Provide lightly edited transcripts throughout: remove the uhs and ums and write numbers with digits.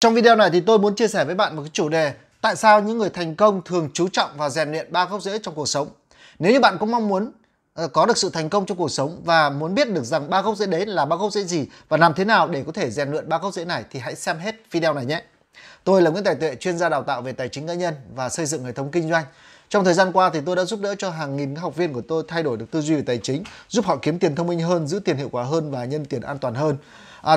Trong video này thì tôi muốn chia sẻ với bạn một cái chủ đề tại sao những người thành công thường chú trọng và rèn luyện 3 gốc rễ trong cuộc sống. Nếu như bạn cũng mong muốn có được sự thành công trong cuộc sống và muốn biết được rằng 3 gốc rễ đấy là 3 gốc rễ gì và làm thế nào để có thể rèn luyện 3 gốc rễ này thì hãy xem hết video này nhé. Tôi là Nguyễn Tài Tuệ, chuyên gia đào tạo về tài chính cá nhân và xây dựng hệ thống kinh doanh. Trong thời gian qua thì tôi đã giúp đỡ cho hàng nghìn học viên của tôi thay đổi được tư duy về tài chính, giúp họ kiếm tiền thông minh hơn, giữ tiền hiệu quả hơn và nhân tiền an toàn hơn.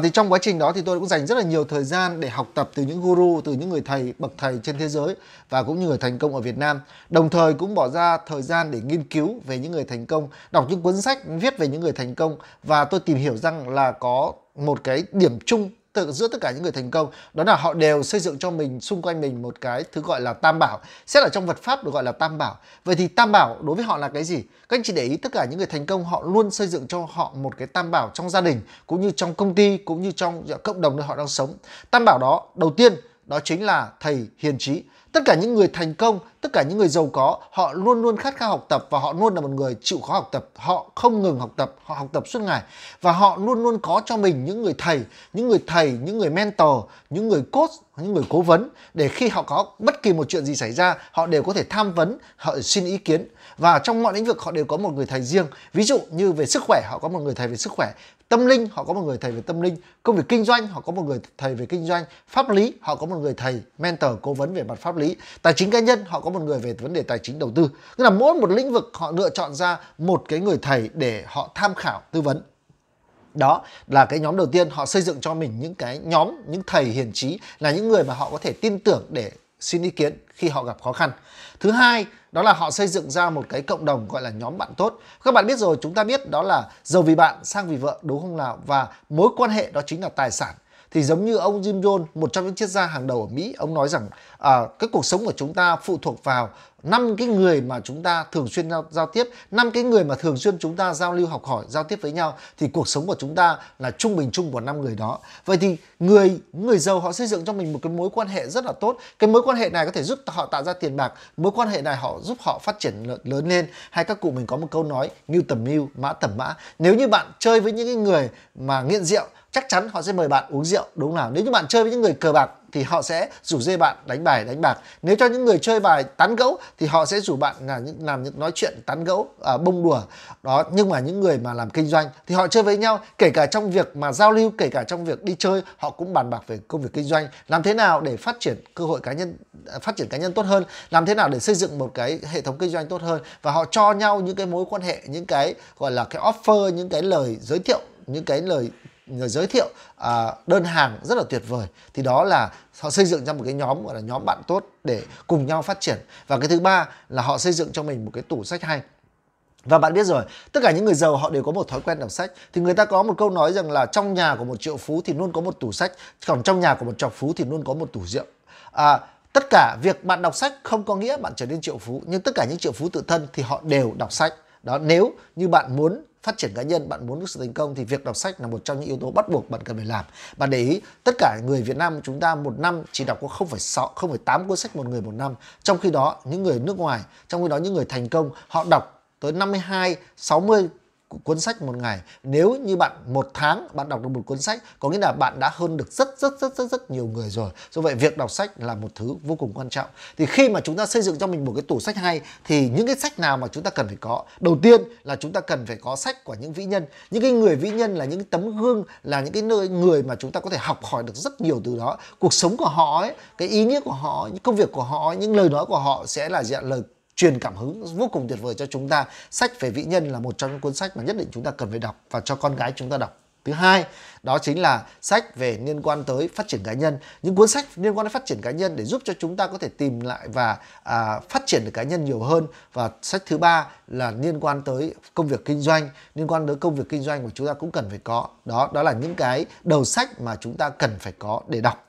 Thì trong quá trình đó thì tôi cũng dành rất là nhiều thời gian để học tập từ những guru, từ những người thầy, bậc thầy trên thế giới và cũng như người thành công ở Việt Nam. Đồng thời cũng bỏ ra thời gian để nghiên cứu về những người thành công, đọc những cuốn sách viết về những người thành công, và tôi tìm hiểu rằng là có một cái điểm chung giữa tất cả những người thành công, đó là họ đều xây dựng cho mình, xung quanh mình, một cái thứ gọi là tam bảo. Xét ở trong Phật pháp được gọi là tam bảo. Vậy thì tam bảo đối với họ là cái gì? Các anh chị để ý, tất cả những người thành công họ luôn xây dựng cho họ một cái tam bảo trong gia đình, cũng như trong công ty, cũng như trong cộng đồng nơi họ đang sống. Tam bảo đó, đầu tiên đó chính là thầy hiền trí. Tất cả những người thành công, tất cả những người giàu có, họ luôn luôn khát khao học tập và họ luôn là một người chịu khó học tập. Họ không ngừng học tập, họ học tập suốt ngày. Và họ luôn luôn có cho mình những người thầy, những người mentor, những người coach, những người cố vấn. Để khi họ có bất kỳ một chuyện gì xảy ra, họ đều có thể tham vấn, họ xin ý kiến. Và trong mọi lĩnh vực họ đều có một người thầy riêng. Ví dụ như về sức khỏe, họ có một người thầy về sức khỏe. Tâm linh, họ có một người thầy về tâm linh. Công việc kinh doanh, họ có một người thầy về kinh doanh. Pháp lý, họ có một người thầy mentor cố vấn về mặt pháp lý. Tài chính cá nhân, họ có một người về vấn đề tài chính đầu tư. Tức là mỗi một lĩnh vực họ lựa chọn ra một cái người thầy để họ tham khảo tư vấn. Đó là cái nhóm đầu tiên, họ xây dựng cho mình những cái nhóm, những thầy hiền trí, là những người mà họ có thể tin tưởng để xin ý kiến khi họ gặp khó khăn. Thứ hai, đó là họ xây dựng ra một cái cộng đồng gọi là nhóm bạn tốt. Các bạn biết rồi, chúng ta biết đó là giàu vì bạn, sang vì vợ, đúng không nào? Và mối quan hệ đó chính là tài sản. Thì giống như ông Jim Jones, một trong những triết gia hàng đầu ở Mỹ, ông nói rằng cái cuộc sống của chúng ta phụ thuộc vào 5 cái người mà chúng ta thường xuyên giao tiếp, 5 cái người mà thường xuyên chúng ta giao lưu, học hỏi, giao tiếp với nhau, thì cuộc sống của chúng ta là trung bình chung của 5 người đó. Vậy thì người giàu họ xây dựng cho mình một cái mối quan hệ rất là tốt. Cái mối quan hệ này có thể giúp họ tạo ra tiền bạc, mối quan hệ này họ giúp họ phát triển lớn lên. Hay các cụ mình có một câu nói, ngưu tầm ngưu, mã tầm mã. Nếu như bạn chơi với những người mà nghiện rượu, chắc chắn họ sẽ mời bạn uống rượu, đúng nào? Nếu như bạn chơi với những người cờ bạc thì họ sẽ rủ dê bạn đánh bài, đánh bạc. Nếu cho những người chơi bài tán gẫu thì họ sẽ rủ bạn làm những nói chuyện tán gẫu, bông đùa đó. Nhưng mà những người mà làm kinh doanh thì họ chơi với nhau, kể cả trong việc mà giao lưu, kể cả trong việc đi chơi, họ cũng bàn bạc về công việc kinh doanh, làm thế nào để phát triển cơ hội cá nhân, phát triển cá nhân tốt hơn, làm thế nào để xây dựng một cái hệ thống kinh doanh tốt hơn. Và họ cho nhau những cái mối quan hệ, những cái gọi là cái offer, những cái lời giới thiệu, những cái lời giới thiệu đơn hàng rất là tuyệt vời. Thì đó là họ xây dựng ra một cái nhóm gọi là nhóm bạn tốt để cùng nhau phát triển. Và cái thứ ba là họ xây dựng cho mình một cái tủ sách hay. Và bạn biết rồi, tất cả những người giàu họ đều có một thói quen đọc sách. Thì người ta có một câu nói rằng là trong nhà của một triệu phú thì luôn có một tủ sách, còn trong nhà của một trọc phú thì luôn có một tủ rượu. Tất cả việc bạn đọc sách không có nghĩa bạn trở nên triệu phú, nhưng tất cả những triệu phú tự thân thì họ đều đọc sách. Đó, nếu như bạn muốn phát triển cá nhân, bạn muốn được sự thành công thì việc đọc sách là một trong những yếu tố bắt buộc bạn cần phải làm. Bạn để ý, tất cả người Việt Nam chúng ta một năm chỉ đọc có 0,8 cuốn sách một người một năm. Trong khi đó những người nước ngoài, trong khi đó những người thành công họ đọc tới 52-60 cuốn sách một ngày. Nếu như bạn một tháng bạn đọc được một cuốn sách, có nghĩa là bạn đã hơn được rất nhiều người rồi. Do vậy việc đọc sách là một thứ vô cùng quan trọng. Thì khi mà chúng ta xây dựng cho mình một cái tủ sách hay, thì những cái sách nào mà chúng ta cần phải có? Đầu tiên là chúng ta cần phải có sách của những vĩ nhân. Những cái người vĩ nhân là những tấm gương, là những cái nơi người mà chúng ta có thể học hỏi được rất nhiều từ đó. Cuộc sống của họ ấy, cái ý nghĩa của họ, những công việc của họ, những lời nói của họ sẽ là dạng lời truyền cảm hứng vô cùng tuyệt vời cho chúng ta. Sách về vĩ nhân là một trong những cuốn sách mà nhất định chúng ta cần phải đọc và cho con gái chúng ta đọc. Thứ hai, đó chính là sách về liên quan tới phát triển cá nhân. Những cuốn sách liên quan đến phát triển cá nhân để giúp cho chúng ta có thể tìm lại và phát triển được cá nhân nhiều hơn. Và sách thứ ba là liên quan tới công việc kinh doanh. Liên quan tới công việc kinh doanh của chúng ta cũng cần phải có. Đó là những cái đầu sách mà chúng ta cần phải có để đọc.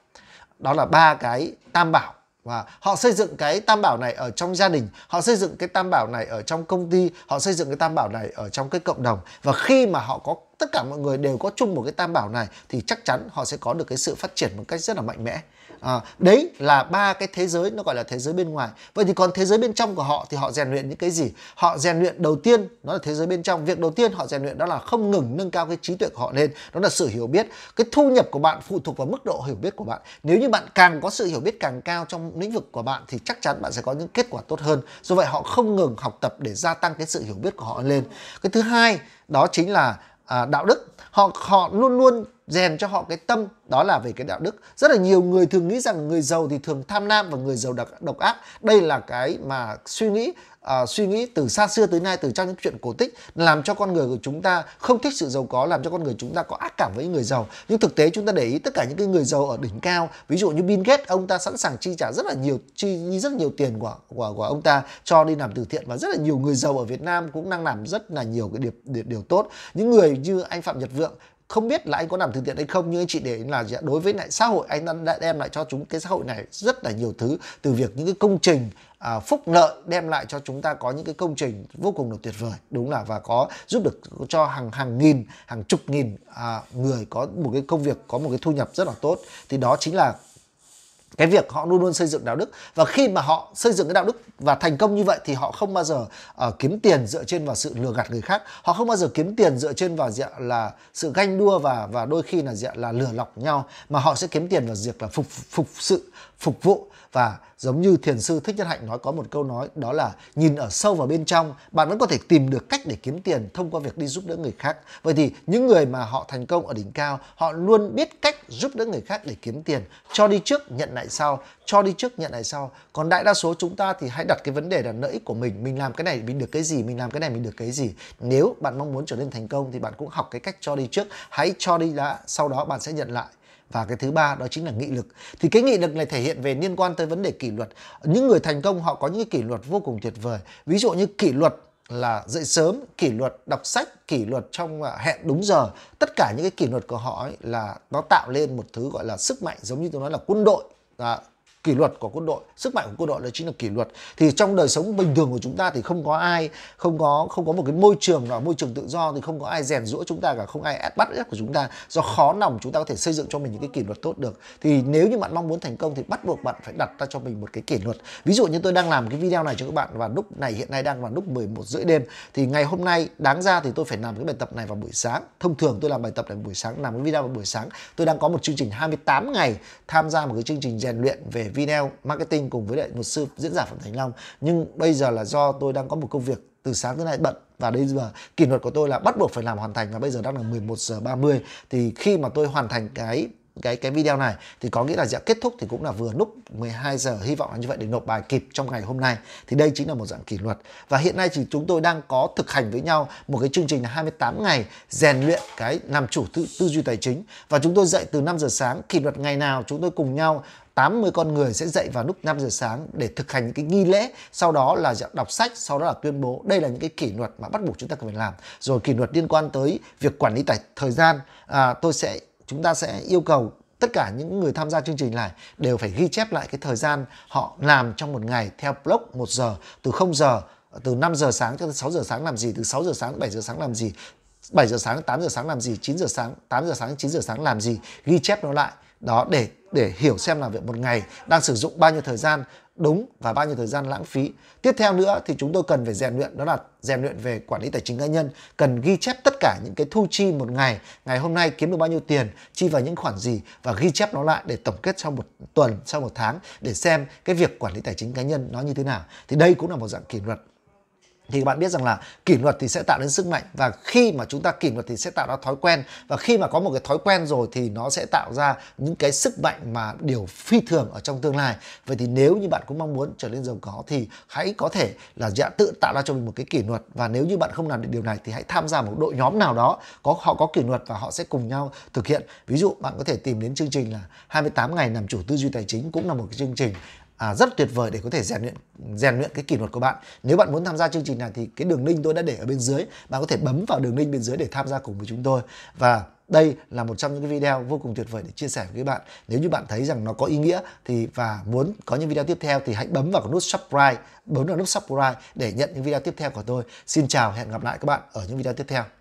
Đó là ba cái tam bảo. Và họ xây dựng cái tam bảo này ở trong gia đình, họ xây dựng cái tam bảo này ở trong công ty, họ xây dựng cái tam bảo này ở trong cái cộng đồng. Và khi mà họ có tất cả mọi người đều có chung một cái tam bảo này thì chắc chắn họ sẽ có được cái sự phát triển một cách rất là mạnh mẽ. Đấy là ba cái thế giới, nó gọi là thế giới bên ngoài. Vậy thì còn thế giới bên trong của họ thì họ rèn luyện những cái gì? Họ rèn luyện đầu tiên, nó là thế giới bên trong. Việc đầu tiên họ rèn luyện đó là không ngừng nâng cao cái trí tuệ của họ lên, đó là sự hiểu biết. Cái thu nhập của bạn phụ thuộc vào mức độ hiểu biết của bạn. Nếu như bạn càng có sự hiểu biết càng cao trong lĩnh vực của bạn thì chắc chắn bạn sẽ có những kết quả tốt hơn. Do vậy họ không ngừng học tập để gia tăng cái sự hiểu biết của họ lên. Cái thứ hai đó chính là đạo đức. Họ luôn luôn rèn cho họ cái tâm, đó là về cái đạo đức. Rất là nhiều người thường nghĩ rằng người giàu thì thường tham lam và người giàu độc ác. Đây là cái mà suy nghĩ từ xa xưa tới nay, từ trong những chuyện cổ tích, làm cho con người của chúng ta không thích sự giàu có, làm cho con người chúng ta có ác cảm với người giàu. Nhưng thực tế chúng ta để ý tất cả những cái người giàu ở đỉnh cao, ví dụ như Bill Gates, ông ta sẵn sàng chi rất nhiều tiền của ông ta cho đi làm từ thiện, và rất là nhiều người giàu ở Việt Nam cũng đang làm rất là nhiều cái điều tốt. Những người như anh Phạm Nhật Vượng, không biết là anh có làm từ thiện hay không, nhưng anh chị để ý là đối với lại xã hội, anh đã đem lại cho cái xã hội này rất là nhiều thứ, từ việc những cái công trình phúc lợi, đem lại cho chúng ta có những cái công trình vô cùng là tuyệt vời, đúng là, và có giúp được cho hàng nghìn, hàng chục nghìn người có một cái công việc, có một cái thu nhập rất là tốt. Thì đó chính là cái việc họ luôn luôn xây dựng đạo đức. Và khi mà họ xây dựng cái đạo đức và thành công như vậy thì họ không bao giờ kiếm tiền dựa trên vào sự lừa gạt người khác. Họ không bao giờ kiếm tiền dựa trên vào là sự ganh đua và đôi khi là lừa lọc nhau, mà họ sẽ kiếm tiền vào việc là phục vụ. Và giống như thiền sư Thích Nhất Hạnh nói, có một câu nói đó là nhìn ở sâu vào bên trong, bạn vẫn có thể tìm được cách để kiếm tiền thông qua việc đi giúp đỡ người khác. Vậy thì những người mà họ thành công ở đỉnh cao, họ luôn biết cách giúp đỡ người khác để kiếm tiền, cho đi trước nhận lại sau, cho đi trước nhận lại sau. Còn đại đa số chúng ta thì hãy đặt cái vấn đề là lợi ích của mình làm cái này mình được cái gì, mình làm cái này mình được cái gì. Nếu bạn mong muốn trở nên thành công thì bạn cũng học cái cách cho đi trước, hãy cho đi đã, sau đó bạn sẽ nhận lại. Và cái thứ ba đó chính là nghị lực. Thì cái nghị lực này thể hiện về liên quan tới vấn đề kỷ luật. Những người thành công họ có những kỷ luật vô cùng tuyệt vời. Ví dụ như kỷ luật là dậy sớm, kỷ luật đọc sách, kỷ luật trong hẹn đúng giờ. Tất cả những cái kỷ luật của họ ấy là nó tạo lên một thứ gọi là sức mạnh, giống như tôi nói là quân đội. Kỷ luật của quân đội, sức mạnh của quân đội đó chính là kỷ luật. Thì trong đời sống bình thường của chúng ta thì không có một cái môi trường nào, môi trường tự do thì không có ai rèn giũa chúng ta cả, không ai bắt ép của chúng ta. Do khó lòng chúng ta có thể xây dựng cho mình những cái kỷ luật tốt được. Thì nếu như bạn mong muốn thành công thì bắt buộc bạn phải đặt ra cho mình một cái kỷ luật. Ví dụ như tôi đang làm cái video này cho các bạn và lúc này hiện nay đang vào lúc 11:30 đêm, thì ngày hôm nay đáng ra thì tôi phải làm cái bài tập này vào buổi sáng. Thông thường tôi làm bài tập này buổi sáng, làm cái video vào buổi sáng. Tôi đang có một chương trình 28 ngày tham gia một cái chương trình rèn luyện về video marketing cùng với lại một sư diễn giả Phạm Thành Long. Nhưng bây giờ là do tôi đang có một công việc từ sáng tới nay bận, và bây giờ kỷ luật của tôi là bắt buộc phải làm hoàn thành, và bây giờ đang là 11:30. Thì khi mà tôi hoàn thành cái video này thì có nghĩa là kết thúc thì cũng là vừa lúc 12 giờ, hy vọng là như vậy, để nộp bài kịp trong ngày hôm nay. Thì đây chính là một dạng kỷ luật. Và hiện nay thì chúng tôi đang có thực hành với nhau một cái chương trình là 28 ngày rèn luyện cái làm chủ tư duy tài chính, và chúng tôi dậy từ 5 giờ sáng. Kỷ luật ngày nào chúng tôi cùng nhau 80 con người sẽ dậy vào lúc 5 giờ sáng để thực hành những cái nghi lễ, sau đó là đọc sách, sau đó là tuyên bố. Đây là những cái kỷ luật mà bắt buộc chúng ta cần phải làm. Rồi kỷ luật liên quan tới việc quản lý thời gian, chúng ta sẽ yêu cầu tất cả những người tham gia chương trình này đều phải ghi chép lại cái thời gian họ làm trong một ngày theo block 1 giờ, từ 5 giờ sáng cho tới 6 giờ sáng làm gì, từ 6 giờ sáng đến 7 giờ sáng làm gì, 7 giờ sáng đến 8 giờ sáng làm gì, 9 giờ sáng, 8 giờ sáng đến 9 giờ sáng làm gì, ghi chép nó lại. Đó, để hiểu xem là việc một ngày đang sử dụng bao nhiêu thời gian đúng và bao nhiêu thời gian lãng phí. Tiếp theo nữa thì chúng tôi cần phải rèn luyện, đó là rèn luyện về quản lý tài chính cá nhân. Cần ghi chép tất cả những cái thu chi một ngày hôm nay kiếm được bao nhiêu tiền, chi vào những khoản gì, và ghi chép nó lại để tổng kết sau một tuần, sau một tháng, để xem cái việc quản lý tài chính cá nhân nó như thế nào. Thì đây cũng là một dạng kỷ luật. Thì bạn biết rằng là kỷ luật thì sẽ tạo đến sức mạnh, và khi mà chúng ta kỷ luật thì sẽ tạo ra thói quen, và khi mà có một cái thói quen rồi thì nó sẽ tạo ra những cái sức mạnh mà điều phi thường ở trong tương lai. Vậy thì nếu như bạn cũng mong muốn trở nên giàu có thì hãy có thể là tự tạo ra cho mình một cái kỷ luật, và nếu như bạn không làm được điều này thì hãy tham gia một đội nhóm nào đó họ có kỷ luật và họ sẽ cùng nhau thực hiện. Ví dụ bạn có thể tìm đến chương trình là 28 ngày làm chủ tư duy tài chính, cũng là một cái chương trình rất tuyệt vời để có thể rèn luyện cái kỷ luật của bạn. Nếu bạn muốn tham gia chương trình này thì cái đường link tôi đã để ở bên dưới, bạn có thể bấm vào đường link bên dưới để tham gia cùng với chúng tôi. Và đây là một trong những cái video vô cùng tuyệt vời để chia sẻ với các bạn. Nếu như bạn thấy rằng nó có ý nghĩa thì và muốn có những video tiếp theo thì hãy bấm vào nút subscribe để nhận những video tiếp theo của tôi. Xin chào, hẹn gặp lại các bạn ở những video tiếp theo.